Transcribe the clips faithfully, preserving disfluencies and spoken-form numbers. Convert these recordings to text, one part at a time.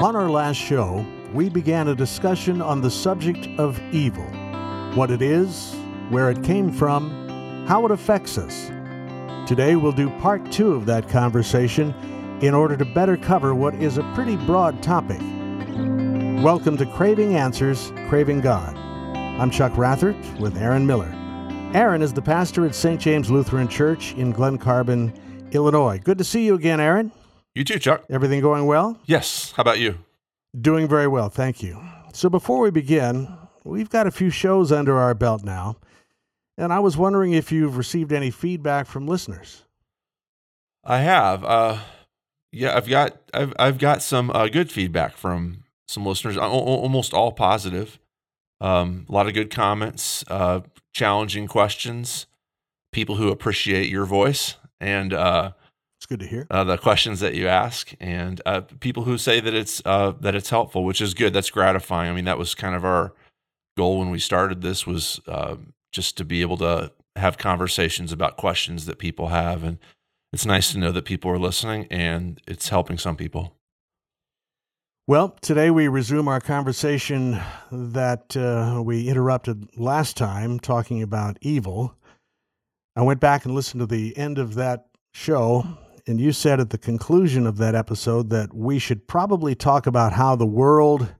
On our last show, we began a discussion on the subject of evil, what it is, where it came from, how it affects us. Today we'll do part two of that conversation in order to better cover what is a pretty broad topic. Welcome to Craving Answers, Craving God. I'm Chuck Rathert with Aaron Miller. Aaron is the pastor at Saint James Lutheran Church in Glen Carbon, Illinois. Good to see you again, Aaron. You too, Chuck. Everything going well? Yes. How about you? Doing very well, thank you. So before we begin, we've got a few shows under our belt now, and I was wondering if you've received any feedback from listeners. I have. Uh, yeah, I've got I've I've got some uh, good feedback from some listeners. O- almost all positive. Um, a lot of good comments, uh, challenging questions, people who appreciate your voice, and uh, it's good to hear uh, the questions that you ask, and uh, people who say that it's uh, that it's helpful, which is good. That's gratifying. I mean, that was kind of our goal when we started this, was uh, just to be able to have conversations about questions that people have, and it's nice to know that people are listening and it's helping some people. Well, today we resume our conversation that uh, we interrupted last time, talking about evil. I went back and listened to the end of that show, and you said at the conclusion of that episode that we should probably talk about how the world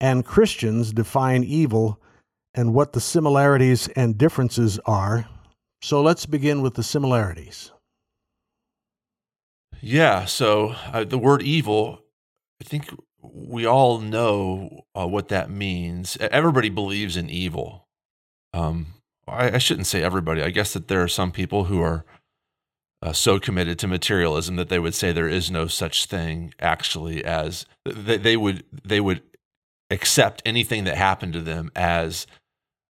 and Christians define evil and what the similarities and differences are. So let's begin with the similarities. Yeah, so uh, the word evil, I think we all know uh, what that means. Everybody believes in evil. Um, I, I shouldn't say everybody. I guess that there are some people who are uh, so committed to materialism that they would say there is no such thing actually as they, they would they would accept anything that happened to them as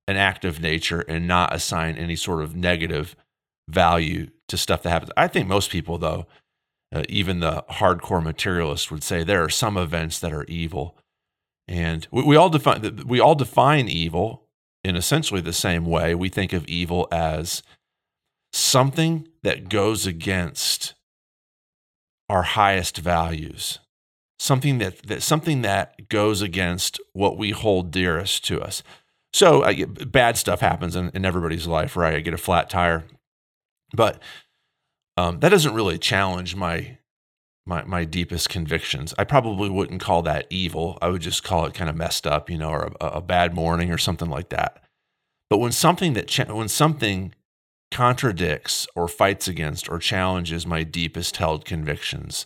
an act of nature and not assign any sort of negative value to stuff that happens. I think most people, though, uh, even the hardcore materialists, would say there are some events that are evil, and we, we all define we all define evil in essentially the same way. We think of evil as something that goes against our highest values, something that, that something that goes against what we hold dearest to us. So I get, bad stuff happens in, in everybody's life, right? I get a flat tire, but um, that doesn't really challenge my, my my deepest convictions. I probably wouldn't call that evil. I would just call it kind of messed up, you know, or a, a bad morning or something like that. But when something that cha- when something contradicts or fights against or challenges my deepest held convictions,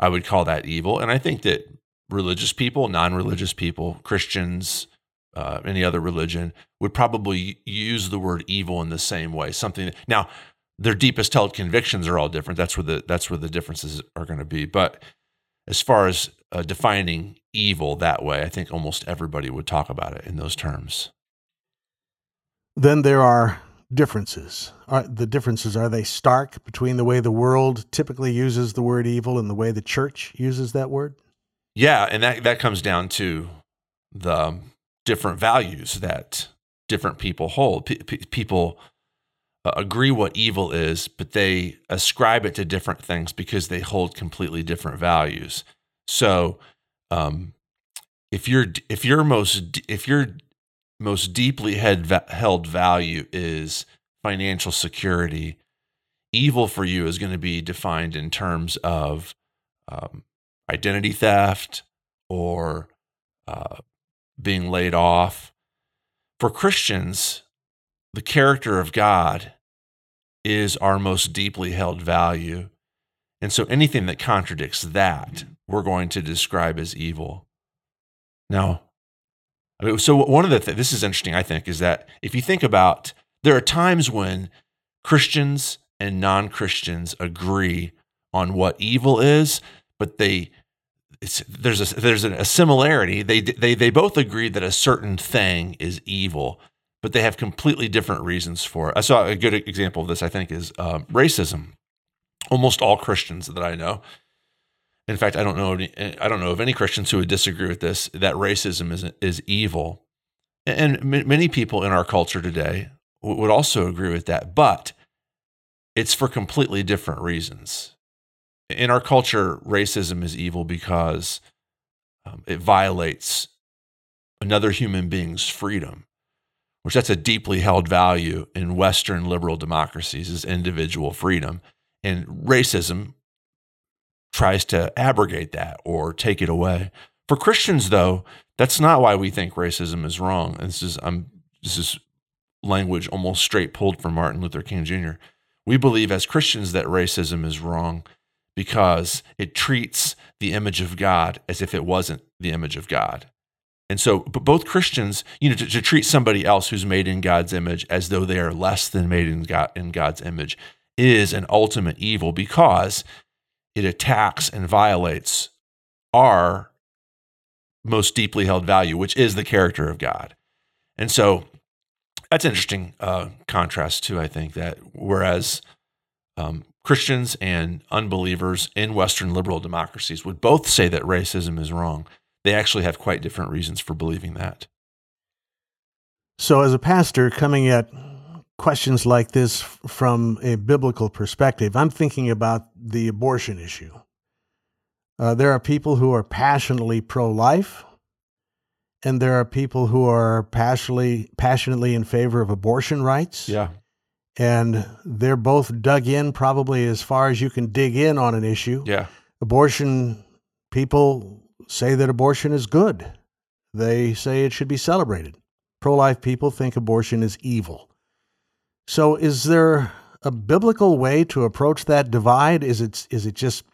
I would call that evil. And I think that religious people, non-religious people, Christians, uh, any other religion, would probably use the word evil in the same way. Something that, now, their deepest held convictions are all different. That's where the that's where the differences are going to be. But as far as uh, defining evil that way, I think almost everybody would talk about it in those terms. Then there are differences. Are the differences, are they stark between the way the world typically uses the word evil and the way the church uses that word? Yeah, and that, that comes down to the different values that different people hold. P- p- people uh, agree what evil is, but they ascribe it to different things because they hold completely different values. So, um, if you're if you're most if you're most deeply held value is financial security, evil for you is going to be defined in terms of um, identity theft or uh, being laid off. For Christians, the character of God is our most deeply held value. And so anything that contradicts that, we're going to describe as evil. Now, so one of the things, this is interesting, I think, is that if you think about, there are times when Christians and non-Christians agree on what evil is, but they it's, there's a there's a similarity. They they they both agree that a certain thing is evil, but they have completely different reasons for it. I saw a good example of this, I think, is um, racism. Almost all Christians that I know. In fact, I don't know any, I don't know of any Christians who would disagree with this, that racism is is evil. And many people in our culture today would also agree with that, but it's for completely different reasons. In our culture, racism is evil because Um, it violates another human being's freedom, which that's a deeply held value in Western liberal democracies, is individual freedom. And racism tries to abrogate that or take it away. For Christians, though, that's not why we think racism is wrong. And this is I'm, this is language almost straight pulled from Martin Luther King Junior We believe as Christians that racism is wrong because it treats the image of God as if it wasn't the image of God. And so but both Christians, you know, to, to treat somebody else who's made in God's image as though they are less than made in, God, in God's image is an ultimate evil because it attacks and violates our most deeply held value, which is the character of God. And so that's interesting uh, contrast too, I think, that whereas um, Christians and unbelievers in Western liberal democracies would both say that racism is wrong, they actually have quite different reasons for believing that. So as a pastor coming at questions like this from a biblical perspective, I'm thinking about the abortion issue. Uh, there are people who are passionately pro-life, and there are people who are passionately passionately in favor of abortion rights. Yeah. And they're both dug in probably as far as you can dig in on an issue. Yeah. Abortion people say that abortion is good. They say it should be celebrated. Pro-life people think abortion is evil. So is there a biblical way to approach that divide? Is it is it just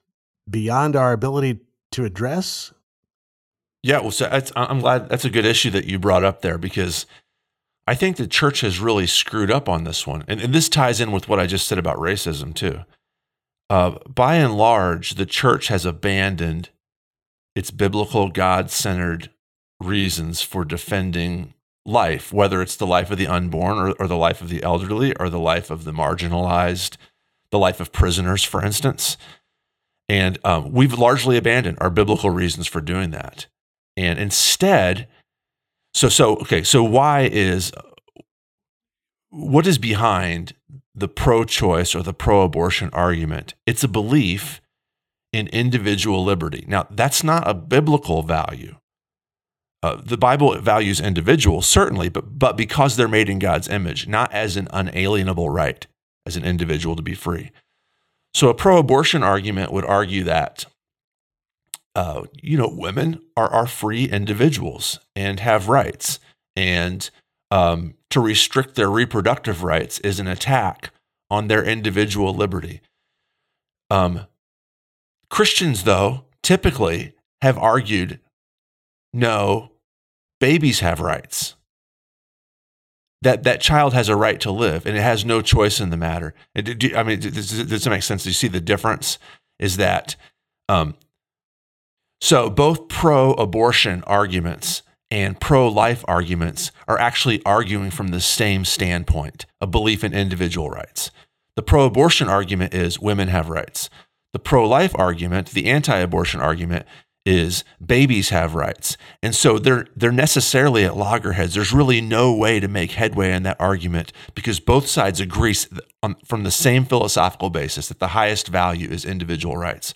beyond our ability to address? Yeah, well, so that's, I'm glad that's a good issue that you brought up there, because I think the church has really screwed up on this one. And, and this ties in with what I just said about racism too. Uh, by and large, the church has abandoned its biblical, God-centered reasons for defending life, whether it's the life of the unborn or, or the life of the elderly or the life of the marginalized, the life of prisoners, for instance. And um, we've largely abandoned our biblical reasons for doing that. And instead, so, so, okay, so why is, what is behind the pro-choice or the pro-abortion argument? It's a belief in individual liberty. Now, that's not a biblical value. Uh, the Bible values individuals, certainly, but, but because they're made in God's image, not as an unalienable right, as an individual to be free. So a pro-abortion argument would argue that, uh, you know, women are, are free individuals and have rights, and um, to restrict their reproductive rights is an attack on their individual liberty. Um, Christians, though, typically have argued, no, babies have rights. That that child has a right to live, and it has no choice in the matter. It, do, I mean, does, does it make sense? Do you see the difference? Is that um, so? Both pro-abortion arguments and pro-life arguments are actually arguing from the same standpoint: a belief in individual rights. The pro-abortion argument is women have rights. The pro-life argument, the anti-abortion argument, is babies have rights. And so they're they're necessarily at loggerheads. There's really no way to make headway in that argument because both sides agree from the same philosophical basis that the highest value is individual rights.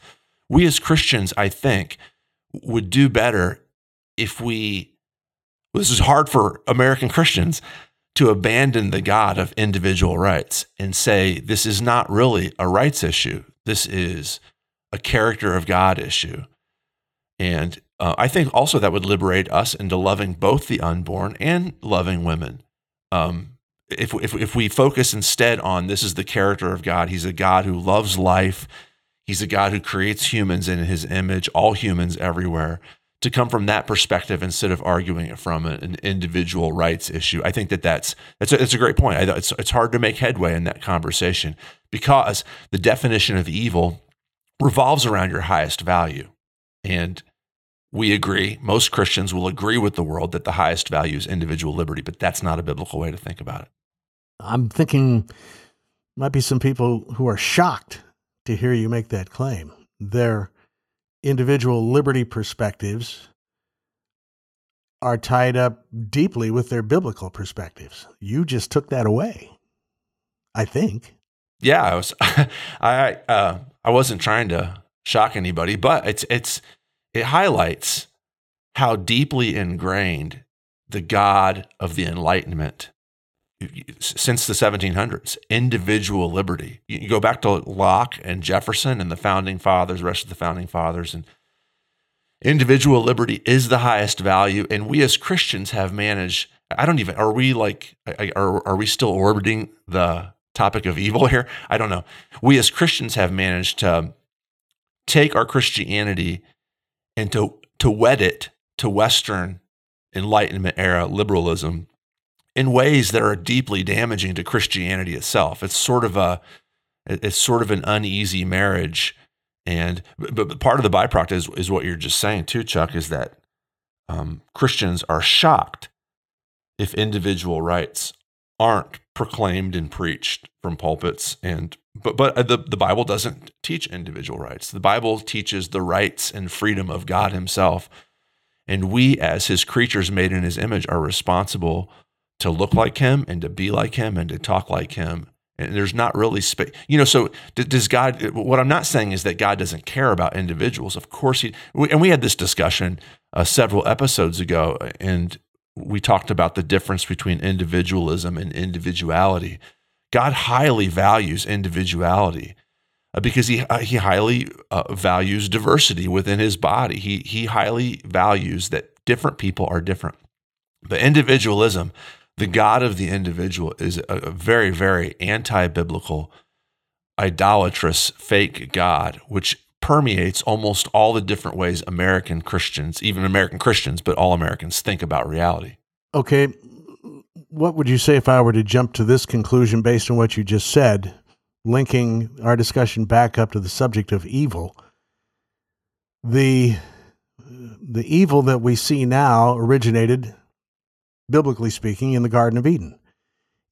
We as Christians, I think, would do better if we, well, this is hard for American Christians, to abandon the God of individual rights and say, this is not really a rights issue. This is a character of God issue. And uh, I think also that would liberate us into loving both the unborn and loving women. Um, if, if if we focus instead on this is the character of God, he's a God who loves life, he's a God who creates humans in his image, all humans everywhere, to come from that perspective instead of arguing it from an individual rights issue. I think that that's, that's, a, that's a great point. I, it's, it's hard to make headway in that conversation because the definition of evil revolves around your highest value. And we agree, most Christians will agree with the world that the highest value is individual liberty, but that's not a biblical way to think about it. I'm thinking might be some people who are shocked to hear you make that claim. Their individual liberty perspectives are tied up deeply with their biblical perspectives. You just took that away, I think. Yeah, I was, I, uh, I wasn't trying to shock anybody, but it's it's it highlights how deeply ingrained the God of the Enlightenment since the seventeen hundreds, individual liberty. You go back to Locke and Jefferson and the founding fathers, the rest of the founding fathers, and individual liberty is the highest value. And we as Christians have managed, I don't even, are we like, are, are we still orbiting the topic of evil here? I don't know. We as Christians have managed to take our Christianity and to, to wed it to Western Enlightenment era liberalism in ways that are deeply damaging to Christianity itself. It's sort of a, it's sort of an uneasy marriage. And but part of the byproduct is is what you're just saying too, Chuck, is that um, Christians are shocked if individual rights aren't proclaimed and preached from pulpits. And but but the the Bible doesn't teach individual rights. The Bible teaches the rights and freedom of God Himself, and we as His creatures made in His image are responsible to look like Him and to be like Him and to talk like Him. And there's not really space, you know. So does God? What I'm not saying is that God doesn't care about individuals. Of course, He. And we had this discussion uh, several episodes ago, and we talked about the difference between individualism and individuality. God highly values individuality uh, because He uh, He highly uh, values diversity within His body. He He highly values that different people are different. But individualism, the God of the individual, is a very, very anti-biblical, idolatrous, fake God, which permeates almost all the different ways American Christians, even American Christians, but all Americans think about reality. Okay, what would you say if I were to jump to this conclusion based on what you just said, linking our discussion back up to the subject of evil? The, the evil that we see now originated, biblically speaking, in the Garden of Eden.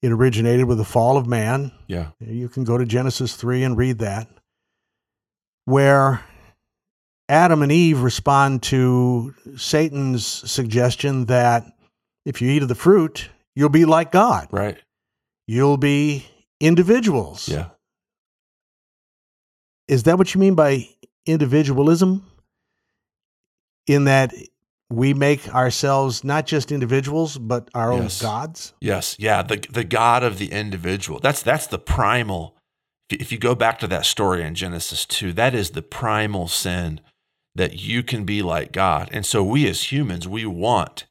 It originated with the fall of man. Yeah. You can go to Genesis three and read that, where Adam and Eve respond to Satan's suggestion that if you eat of the fruit, you'll be like God. Right. You'll be individuals. Yeah. Is that what you mean by individualism? In that we make ourselves not just individuals, but our yes. own gods. Yes, yeah, the the God of the individual. That's that's the primal. If you go back to that story in Genesis two, that is the primal sin, that you can be like God. And so we as humans, we want,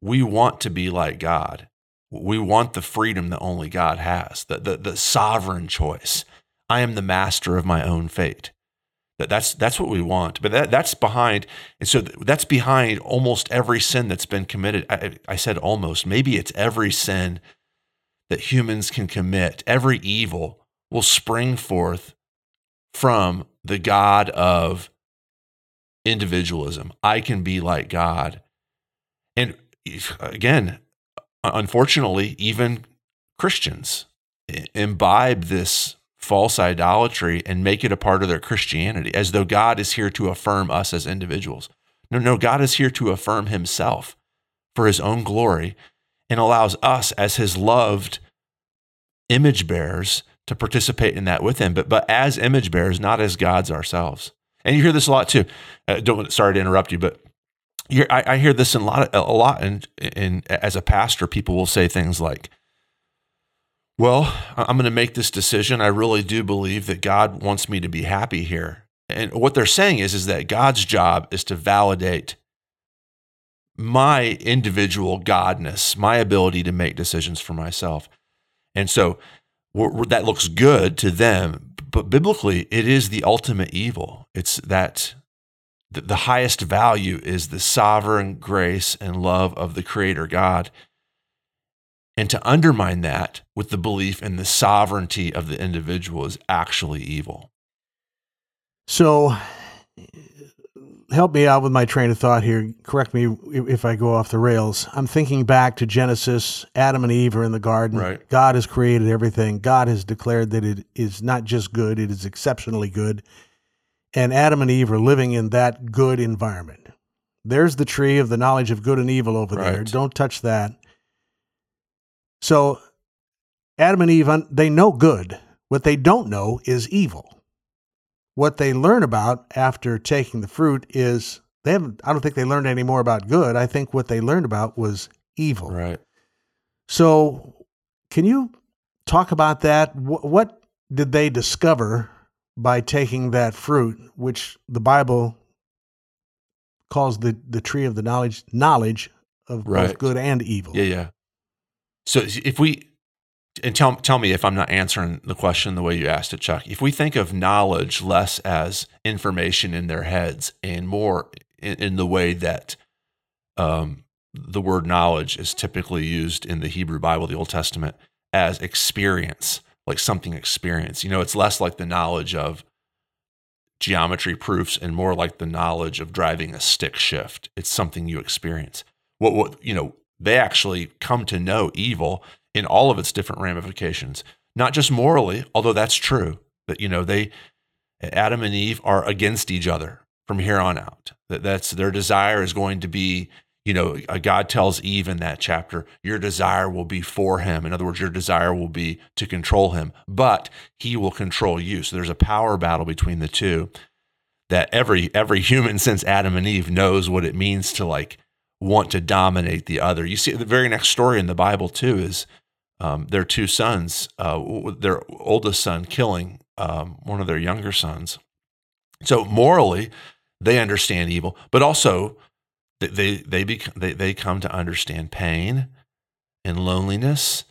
we want to be like God. We want the freedom that only God has, the the, the sovereign choice. I am the master of my own fate. That that's that's what we want, but that that's behind, and so that's behind almost every sin that's been committed. I, I said almost, maybe it's every sin that humans can commit. Every evil will spring forth from the God of individualism. I can be like God, and again, unfortunately, even Christians imbibe this false idolatry and make it a part of their Christianity, as though God is here to affirm us as individuals. No, no, God is here to affirm Himself for His own glory and allows us as His loved image bearers to participate in that with Him, but but as image bearers, not as gods ourselves. And you hear this a lot too. Uh, don't sorry to interrupt you, but you're, I, I hear this in a lot, of, a lot, and and as a pastor, people will say things like, well, I'm going to make this decision. I really do believe that God wants me to be happy here. And what they're saying is, is that God's job is to validate my individual godness, my ability to make decisions for myself. And so we're, we're, that looks good to them, but biblically, it is the ultimate evil. It's that the, the highest value is the sovereign grace and love of the Creator God. And to undermine that with the belief in the sovereignty of the individual is actually evil. So help me out with my train of thought here. Correct me if I go off the rails. I'm thinking back to Genesis. Adam and Eve are in the garden. Right. God has created everything. God has declared that it is not just good, it is exceptionally good. And Adam and Eve are living in that good environment. There's the tree of the knowledge of good and evil over right. there. Don't touch that. So Adam and Eve, they know good. What they don't know is evil. What they learn about after taking the fruit is they haven't, I don't think they learned any more about good. I think what they learned about was evil. Right. So can you talk about that? What, what did they discover by taking that fruit, which the Bible calls the, the tree of the knowledge, knowledge of right. both good and evil? Yeah, yeah. So if we, and tell tell me if I'm not answering the question the way you asked it, Chuck, if we think of knowledge less as information in their heads and more in, in the way that um, the word knowledge is typically used in the Hebrew Bible, the Old Testament, as experience, like something experienced. You know, it's less like the knowledge of geometry proofs and more like the knowledge of driving a stick shift. It's something you experience. What, what you know, they actually come to know evil in all of its different ramifications, not just morally, although that's true, that, you know, they, Adam and Eve are against each other from here on out. That that's their desire is going to be, you know, God tells Eve in that chapter, your desire will be for him. In other words, your desire will be to control him, but he will control you. So there's a power battle between the two that every, every human since Adam and Eve knows what it means to like want to dominate the other. You see the very next story in the Bible too is, Um, their two sons, uh, their oldest son killing um, one of their younger sons. So morally, they understand evil, but also they they bec- they they come to understand pain and loneliness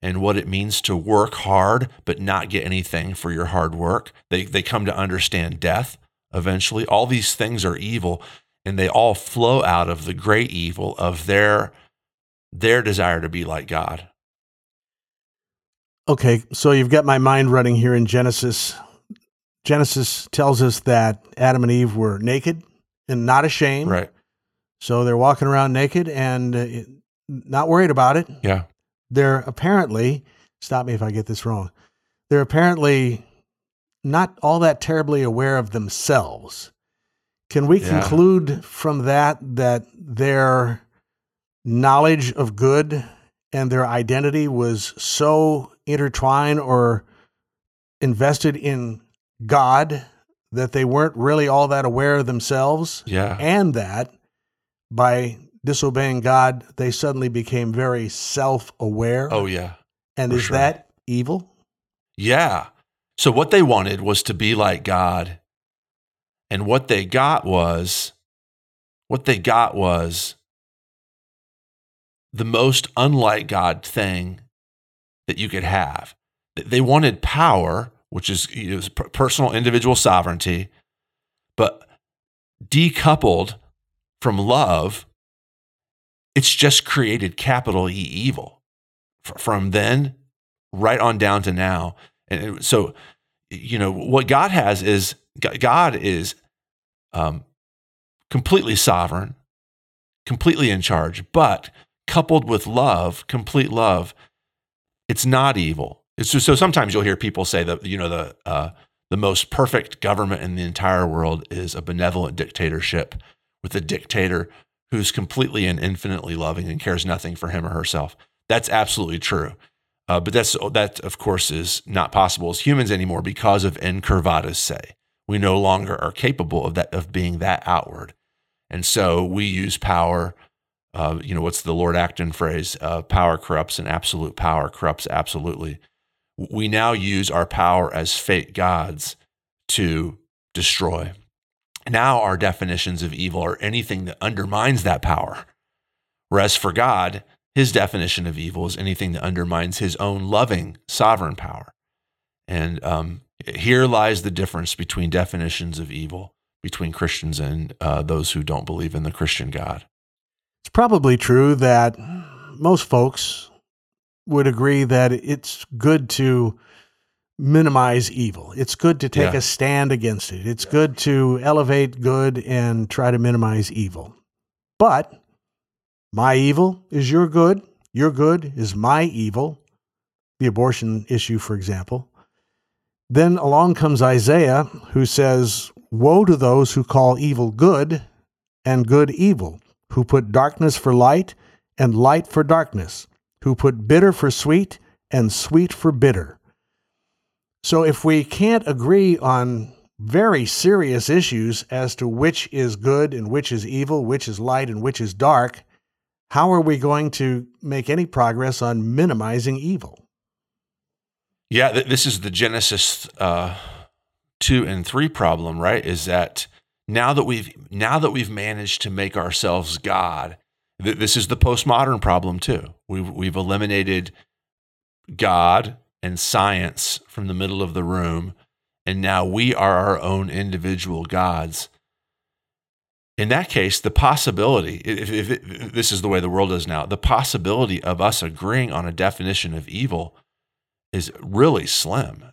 and what it means to work hard but not get anything for your hard work. They they come to understand death eventually. All these things are evil, and they all flow out of the great evil of their their desire to be like God. Okay, so you've got my mind running here in Genesis. Genesis tells us that Adam and Eve were naked and not ashamed. Right. So they're walking around naked and not worried about it. Yeah. They're apparently, stop me if I get this wrong, they're apparently not all that terribly aware of themselves. Can we yeah. conclude from that that their knowledge of good and their identity was so intertwined or invested in God that they weren't really all that aware of themselves? Yeah. And that by disobeying God, they suddenly became very self-aware. Oh, yeah. And is sure. that evil? Yeah. So what they wanted was to be like God. And what they got was, what they got was, the most unlike God thing that you could have. They wanted power, which is you know, personal individual sovereignty, but decoupled from love, it's just created capital E evil from then right on down to now. And so, you know, what God has is, God is um, completely sovereign, completely in charge, but coupled with love, complete love, it's not evil. It's just, so sometimes you'll hear people say that you know the uh, the most perfect government in the entire world is a benevolent dictatorship with a dictator who's completely and infinitely loving and cares nothing for him or herself. That's absolutely true, uh, but that's that of course is not possible as humans anymore because of incurvatus se. We no longer are capable of that of being that outward, and so we use power. Uh, you know, what's the Lord Acton phrase? Uh, power corrupts and absolute power corrupts absolutely. We now use our power as fake gods to destroy. Now our definitions of evil are anything that undermines that power. Whereas for God, his definition of evil is anything that undermines his own loving sovereign power. And um, here lies the difference between definitions of evil, between Christians and uh, those who don't believe in the Christian God. It's probably true that most folks would agree that it's good to minimize evil. It's good to take yeah. a stand against it. It's yeah. good to elevate good and try to minimize evil. But my evil is your good. Your good is my evil. The abortion issue, for example. Then along comes Isaiah, who says, "Woe to those who call evil good and good evil, who put darkness for light and light for darkness, who put bitter for sweet and sweet for bitter." So if we can't agree on very serious issues as to which is good and which is evil, which is light and which is dark, how are we going to make any progress on minimizing evil? Yeah, th- this is the Genesis uh, two and three problem, right? Is that now that we've now that we've managed to make ourselves God, th- this is the postmodern problem too. We've we've eliminated God and science from the middle of the room, and now we are our own individual gods. In that case, the possibility, if, if, it, if this is the way the world is now, the possibility of us agreeing on a definition of evil is really slim.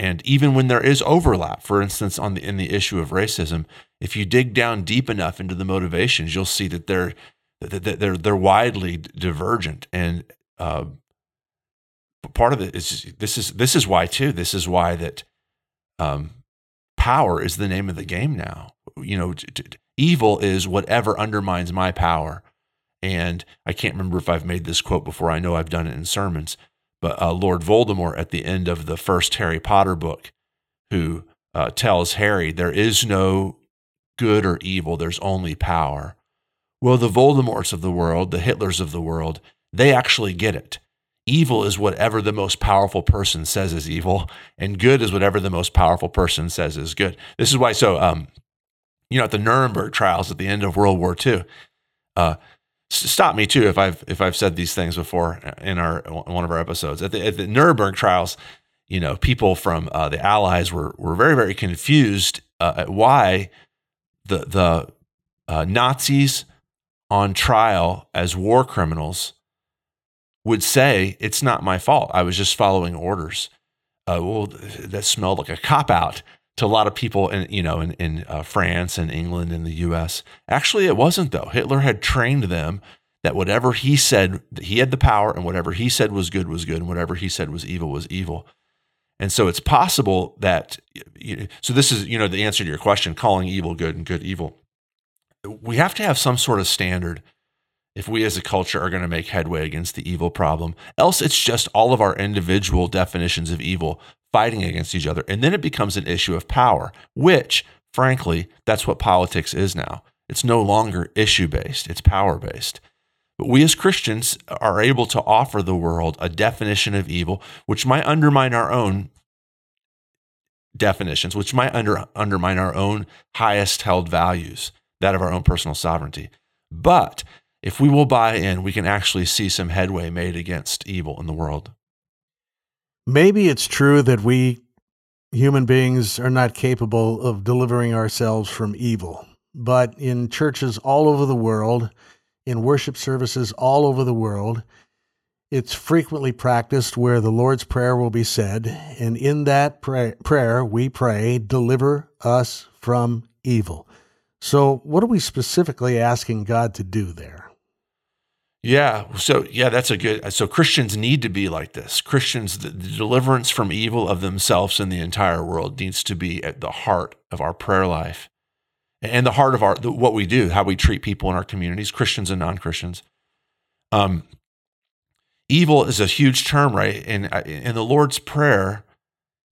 And even when there is overlap, for instance, on the in the issue of racism, if you dig down deep enough into the motivations, you'll see that they're that they're they're widely divergent. And uh, part of it is this is this is why too. This is why that um, power is the name of the game now. You know. T- t- Evil is whatever undermines my power. And I can't remember if I've made this quote before. I know I've done it in sermons. But uh, Lord Voldemort at the end of the first Harry Potter book, who uh, tells Harry, there is no good or evil, there's only power. Well, the Voldemorts of the world, the Hitlers of the world, they actually get it. Evil is whatever the most powerful person says is evil, and good is whatever the most powerful person says is good. This is why, so... um. You know, at the Nuremberg trials at the end of World War Two, uh, stop me too if I've if I've said these things before in our in one of our episodes. At the, at the Nuremberg trials, you know, people from uh, the Allies were were very very confused uh, at why the the uh, Nazis on trial as war criminals would say, "It's not my fault. I was just following orders." Uh, well, that smelled like a cop out to a lot of people in, you know, in, in uh, France and England and the U S. Actually, it wasn't, though. Hitler had trained them that whatever he said, he had the power, and whatever he said was good was good, and whatever he said was evil was evil. And so it's possible that, you, so this is, you know, the answer to your question, calling evil good and good evil. We have to have some sort of standard if we as a culture are going to make headway against the evil problem. Else it's just all of our individual definitions of evil fighting against each other. And then it becomes an issue of power, which, frankly, that's what politics is now. It's no longer issue-based, it's power-based. But we as Christians are able to offer the world a definition of evil, which might undermine our own definitions, which might under, undermine our own highest-held values, that of our own personal sovereignty. But if we will buy in, we can actually see some headway made against evil in the world. Maybe it's true that we human beings are not capable of delivering ourselves from evil, but in churches all over the world, in worship services all over the world, it's frequently practiced where the Lord's Prayer will be said, and in that pray- prayer we pray, deliver us from evil. So what are we specifically asking God to do there? Yeah, so yeah, that's a good, so Christians need to be like this. Christians, the, the deliverance from evil of themselves and the entire world needs to be at the heart of our prayer life and the heart of our, the, what we do, how we treat people in our communities, Christians and non-Christians. Um, evil is a huge term, right? And in the Lord's Prayer,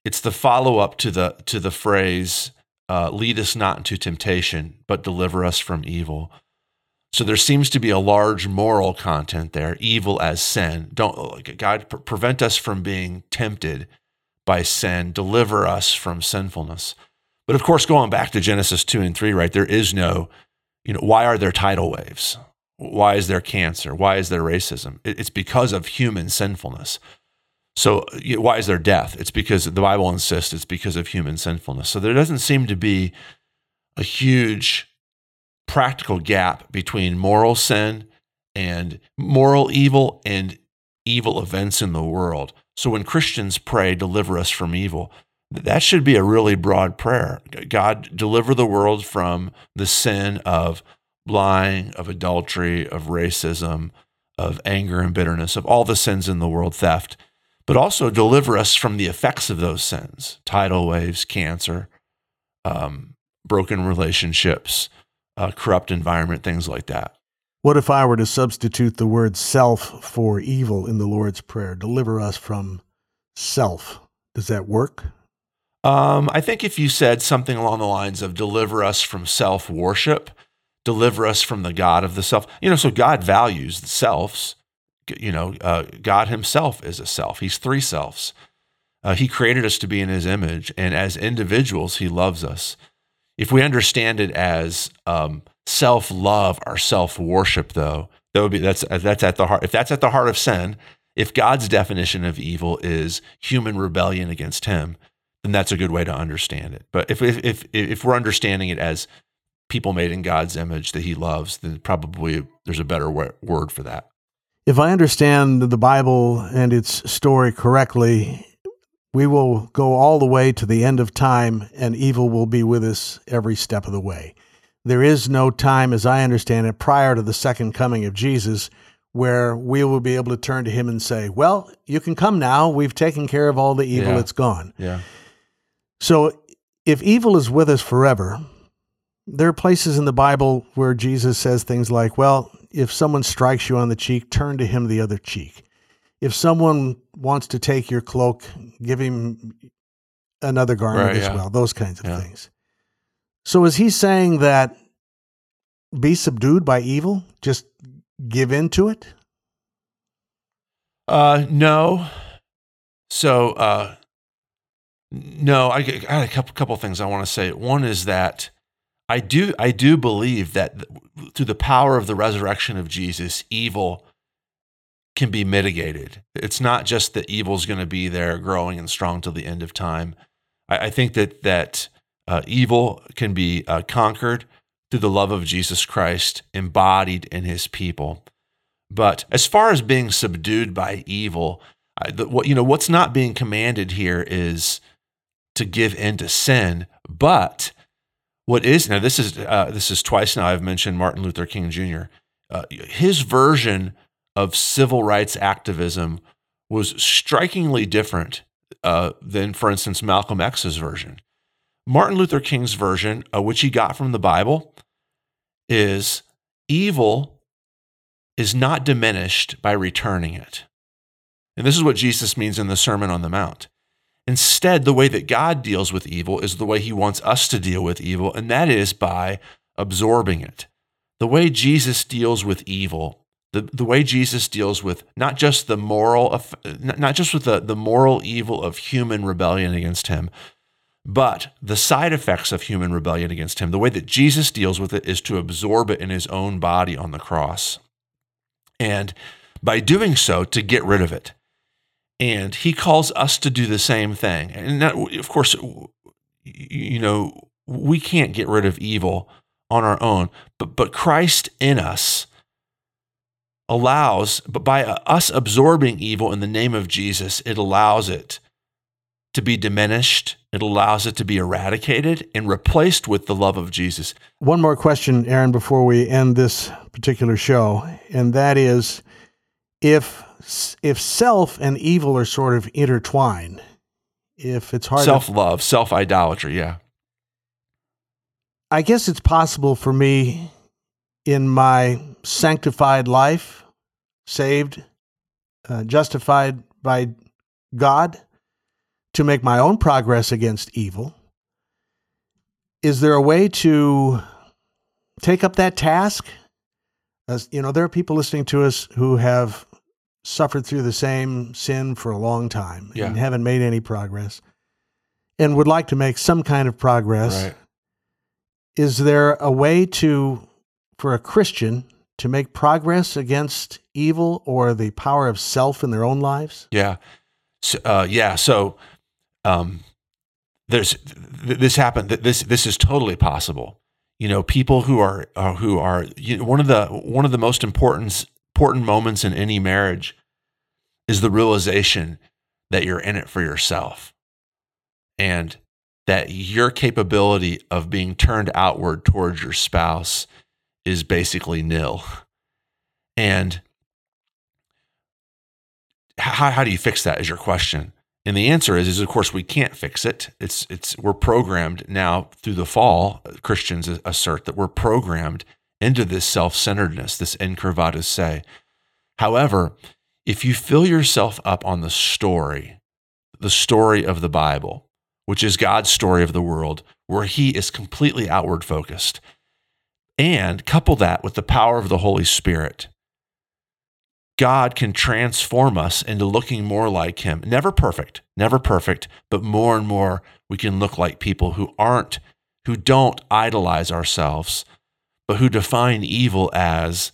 it's the follow-up to the, to the phrase, uh, lead us not into temptation, but deliver us from evil. So there seems to be a large moral content there, evil as sin. Don't God prevent us from being tempted by sin, deliver us from sinfulness. But of course, going back to Genesis two and three, right, there is no, you know, why are there tidal waves? Why is there cancer? Why is there racism? It's because of human sinfulness. So why is there death? It's because the Bible insists it's because of human sinfulness. So there doesn't seem to be a huge practical gap between moral sin and moral evil and evil events in the world. So when Christians pray, deliver us from evil, that should be a really broad prayer. God, deliver the world from the sin of lying, of adultery, of racism, of anger and bitterness, of all the sins in the world, theft, but also deliver us from the effects of those sins, tidal waves, cancer, um, broken relationships, Uh, corrupt environment, things like that. What if I were to substitute the word self for evil in the Lord's Prayer? Deliver us from self. Does that work? Um, I think if you said something along the lines of deliver us from self-worship, deliver us from the God of the self, you know, so God values the selves, you know, uh, God himself is a self. He's three selves. Uh, he created us to be in his image, and as individuals, he loves us. If we understand it as um, self-love or self-worship, though, that would be that's that's at the heart. If that's at the heart of sin, if God's definition of evil is human rebellion against him, then that's a good way to understand it. But if if if, if we're understanding it as people made in God's image that he loves, then probably there's a better word for that. If I understand the Bible and its story correctly, we will go all the way to the end of time, and evil will be with us every step of the way. There is no time, as I understand it, prior to the second coming of Jesus, where we will be able to turn to him and say, well, you can come now. We've taken care of all the evil. Yeah. It's gone. Yeah. So if evil is with us forever, there are places in the Bible where Jesus says things like, well, if someone strikes you on the cheek, turn to him the other cheek. If someone wants to take your cloak, give him another garment right, as yeah. well, those kinds of yeah. things. So is he saying that be subdued by evil? Just give in to it? Uh, no. So, uh, no, I got a couple, couple things I want to say. One is that I do, I do believe that through the power of the resurrection of Jesus, evil can be mitigated. It's not just that evil's going to be there growing and strong till the end of time. I, I think that that uh, evil can be uh, conquered through the love of Jesus Christ embodied in his people. But as far as being subdued by evil, I, the, what, you know, what's not being commanded here is to give in to sin, but what is, now this is, uh, this is twice now I've mentioned Martin Luther King Junior Uh, his version of civil rights activism was strikingly different uh, than, for instance, Malcolm X's version. Martin Luther King's version, uh, which he got from the Bible, is evil is not diminished by returning it. And this is what Jesus means in the Sermon on the Mount. Instead, the way that God deals with evil is the way he wants us to deal with evil, and that is by absorbing it. The way Jesus deals with evil The, the way Jesus deals with not just the moral, not just with the, the moral evil of human rebellion against him, but the side effects of human rebellion against him. The way that Jesus deals with it is to absorb it in his own body on the cross, and by doing so, to get rid of it. And he calls us to do the same thing. And that, of course, you know, we can't get rid of evil on our own, but but Christ in us allows, but by us absorbing evil in the name of Jesus, it allows it to be diminished. It allows it to be eradicated and replaced with the love of Jesus. One more question, Aaron, before we end this particular show, and that is, if if self and evil are sort of intertwined, if it's hard self-love, to, self-idolatry, yeah. I guess it's possible for me in my sanctified life, saved, uh, justified by God, to make my own progress against evil. Is there a way to take up that task? As you know, there are people listening to us who have suffered through the same sin for a long time yeah. and haven't made any progress and would like to make some kind of progress. Right. Is there a way to, for a Christian, to make progress against evil or the power of self in their own lives? Yeah, so, uh, yeah. So um, there's th- this happened. Th- this this is totally possible. You know, people who are uh, who are you know, one of the one of the most important important moments in any marriage is the realization that you're in it for yourself, and that your capability of being turned outward towards your spouse is basically nil. And how how do you fix that is your question. And the answer is, is of course we can't fix it. It's it's we're programmed now through the fall. Christians assert that we're programmed into this self-centeredness, this incurvatus se. However, if you fill yourself up on the story, the story of the Bible, which is God's story of the world, where he is completely outward focused. And couple that with the power of the Holy Spirit. God can transform us into looking more like him. Never perfect, never perfect, but more and more we can look like people who aren't, who don't idolize ourselves, but who define evil as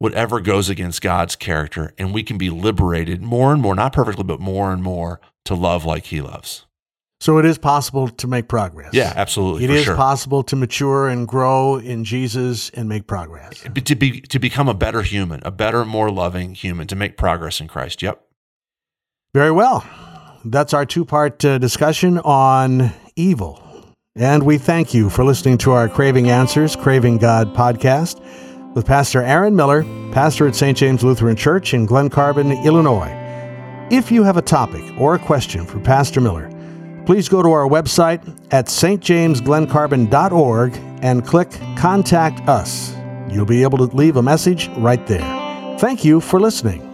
whatever goes against God's character, and we can be liberated more and more, not perfectly, but more and more to love like he loves. So it is possible to make progress. Yeah, absolutely. It is sure. possible to mature and grow in Jesus and make progress. To be to become a better human, a better, more loving human, to make progress in Christ. Yep. Very well. That's our two-part uh, discussion on evil. And we thank you for listening to our Craving Answers, Craving God podcast with Pastor Aaron Miller, pastor at Saint James Lutheran Church in Glen Carbon, Illinois. If you have a topic or a question for Pastor Miller, please go to our website at s t james glen carbon dot org and click Contact Us. You'll be able to leave a message right there. Thank you for listening.